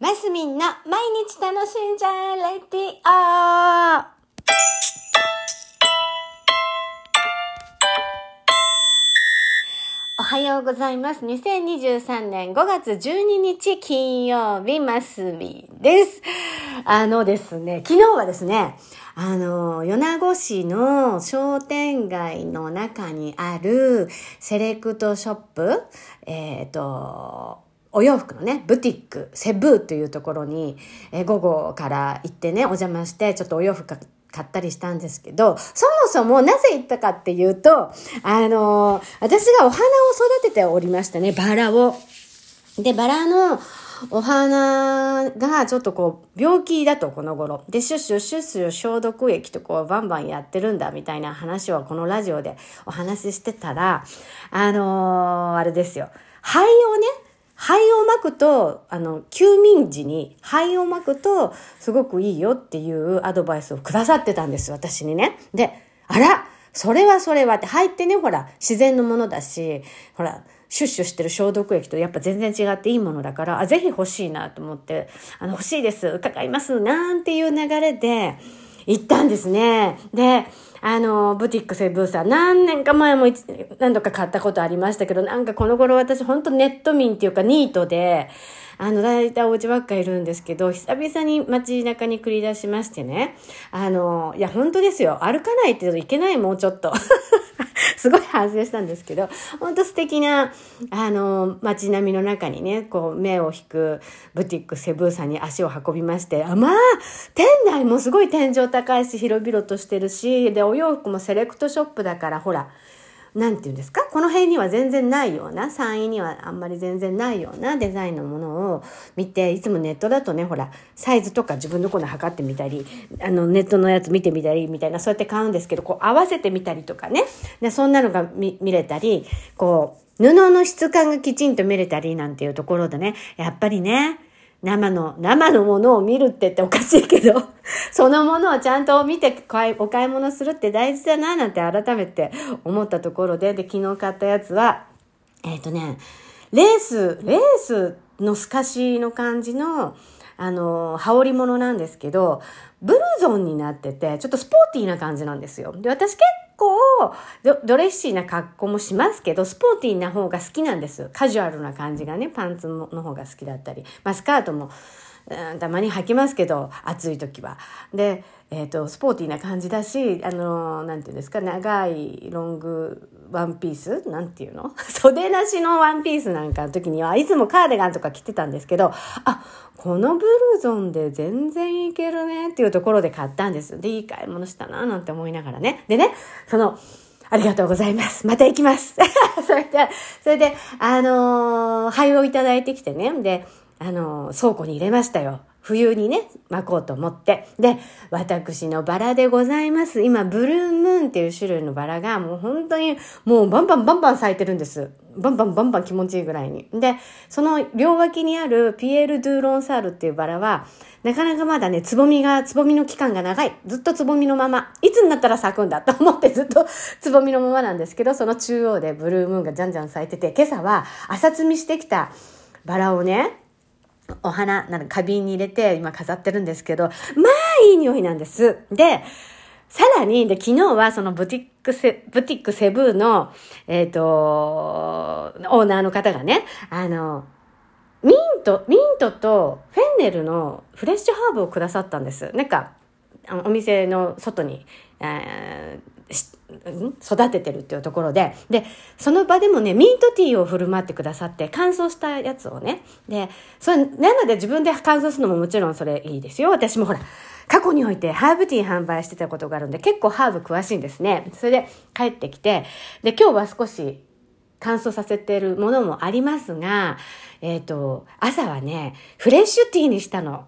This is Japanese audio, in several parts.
マスミンの毎日楽しんじゃえレディオ。おはようございます。2023年5月12日金曜日、マスミンです。昨日はですね、米子市の商店街の中にあるセレクトショップ、お洋服のね、ブティック、セブーというところに、午後から行ってね、お邪魔して、ちょっとお洋服買ったりしたんですけど、そもそもなぜ行ったかっていうと、私がお花を育てておりましたね、バラを。で、バラのお花がちょっとこう病気だとこの頃で、シュッシュ消毒液とこうバンバンやってるんだみたいな話をこのラジオでお話ししてたら、あれですよ、灰をまくと、休眠時に灰をまくとすごくいいよっていうアドバイスをくださってたんです、私にね。で、あら、それはって、灰ってね、ほら、自然のものだし、ほら、シュッシュしてる消毒液とやっぱ全然違っていいものだから、ぜひ欲しいなと思って、欲しいです、伺います、なんていう流れで行ったんですね。で、ブティックセブーさん、何年か前も何度か買ったことありましたけど、なんかこの頃私本当ネット民っていうかニートで、大体お家ばっかいるんですけど、久々に街中に繰り出しましてね、いや本当ですよ、歩かないっていけない、もうちょっとすごい反省したんですけど、本当素敵な街並みの中にね、こう目を引くブティックセブーさんに足を運びまして、店内もすごい天井高いし広々としてるし、でお洋服もセレクトショップだから、ほら、なんていうんですか、この辺には全然ないような、山陰にはあんまり全然ないようなデザインのものを見て、いつもネットだとね、ほら、サイズとか自分のこの測ってみたり、ネットのやつ見てみたりみたいな、そうやって買うんですけど、こう合わせてみたりとかね、でそんなのが 見れたり、こう布の質感がきちんと見れたりなんていうところでね、やっぱりね、生のものを見るって言っておかしいけど、そのものをちゃんと見てお買い物するって大事だななんて改めて思ったところで、で、昨日買ったやつは、レースの透かしの感じの、羽織物なんですけど、ブルゾンになってて、ちょっとスポーティーな感じなんですよ。で、私結構ドレッシーな格好もしますけど、スポーティーな方が好きなんです。カジュアルな感じがね、パンツの方が好きだったり、まあ、スカートもたまに履きますけど、暑い時は。で、スポーティーな感じだし、なんていうんですか、長いロングワンピース、なんていうの袖なしのワンピースなんかの時には、いつもカーディガンとか着てたんですけど、このブルゾンで全然いけるねっていうところで買ったんです。で、いい買い物したななんて思いながらね。でね、ありがとうございます。また行きます。それで、灰をいただいてきてね。で、倉庫に入れましたよ。冬にね、巻こうと思って。で、私のバラでございます。今、ブルームーンっていう種類のバラが、もう本当に、もうバンバン咲いてるんです。バンバン気持ちいいぐらいに。で、その両脇にあるピエール・ドゥ・ロンサールっていうバラは、なかなかまだね、つぼみの期間が長い。ずっとつぼみのまま。いつになったら咲くんだと思ってずっとつぼみのままなんですけど、その中央でブルームーンがじゃんじゃん咲いてて、今朝は朝摘みしてきたバラをね、お花なんか花瓶に入れて今飾ってるんですけど、まあいい匂いなんです。で、さらに、で、昨日はそのブティックセブーのオーナーの方がね、ミントとフェンネルのフレッシュハーブをくださったんです。なんかお店の外に、育ててるっていうところで、で、その場でもね、ミントティーを振る舞ってくださって、乾燥したやつをね、で、なので自分で乾燥するのももちろんそれいいですよ。私もほら、過去においてハーブティー販売してたことがあるんで、結構ハーブ詳しいんですね。それで帰ってきて、で、今日は少し乾燥させてるものもありますが、朝はね、フレッシュティーにしたの。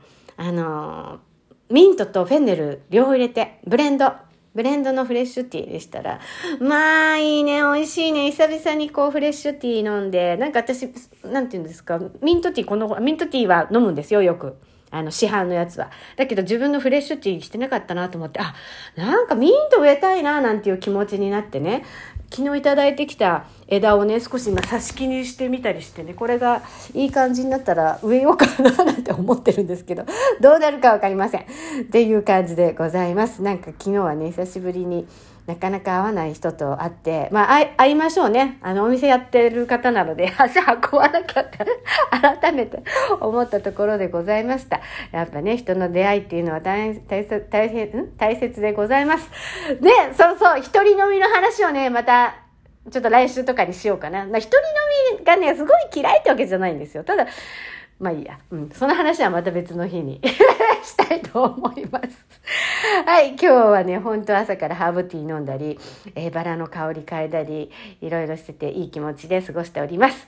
ミントとフェンネル両方入れて、ブレンドのフレッシュティーでしたら、まあいいね、美味しいね。久々にこうフレッシュティー飲んで、なんか私、なんていうんですか、ミントティーは飲むんですよ、よく。市販のやつは。だけど自分のフレッシュティーしてなかったなと思って、なんかミント植えたいななんていう気持ちになってね、昨日いただいてきた枝をね少し今挿し木にしてみたりしてね、これがいい感じになったら植えようかななんて思ってるんですけど、どうなるか分かりませんっていう感じでございます。なんか昨日はね久しぶりになかなか会わない人と会って、まあ、会いましょうね。お店やってる方なので、足運ばなきゃって改めて思ったところでございました。やっぱね、人の出会いっていうのは大切でございます。で、そうそう、一人飲みの話をね、また、ちょっと来週とかにしようかな。一人飲みがね、すごい嫌いってわけじゃないんですよ。ただ、まあいいや。うん。その話はまた別の日にしたいと思います。はい。今日はね、ほんと朝からハーブティー飲んだり、バラの香り嗅いだり、いろいろしてていい気持ちで過ごしております。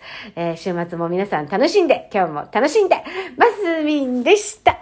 週末も皆さん楽しんで、今日も楽しんで、ますみんでした。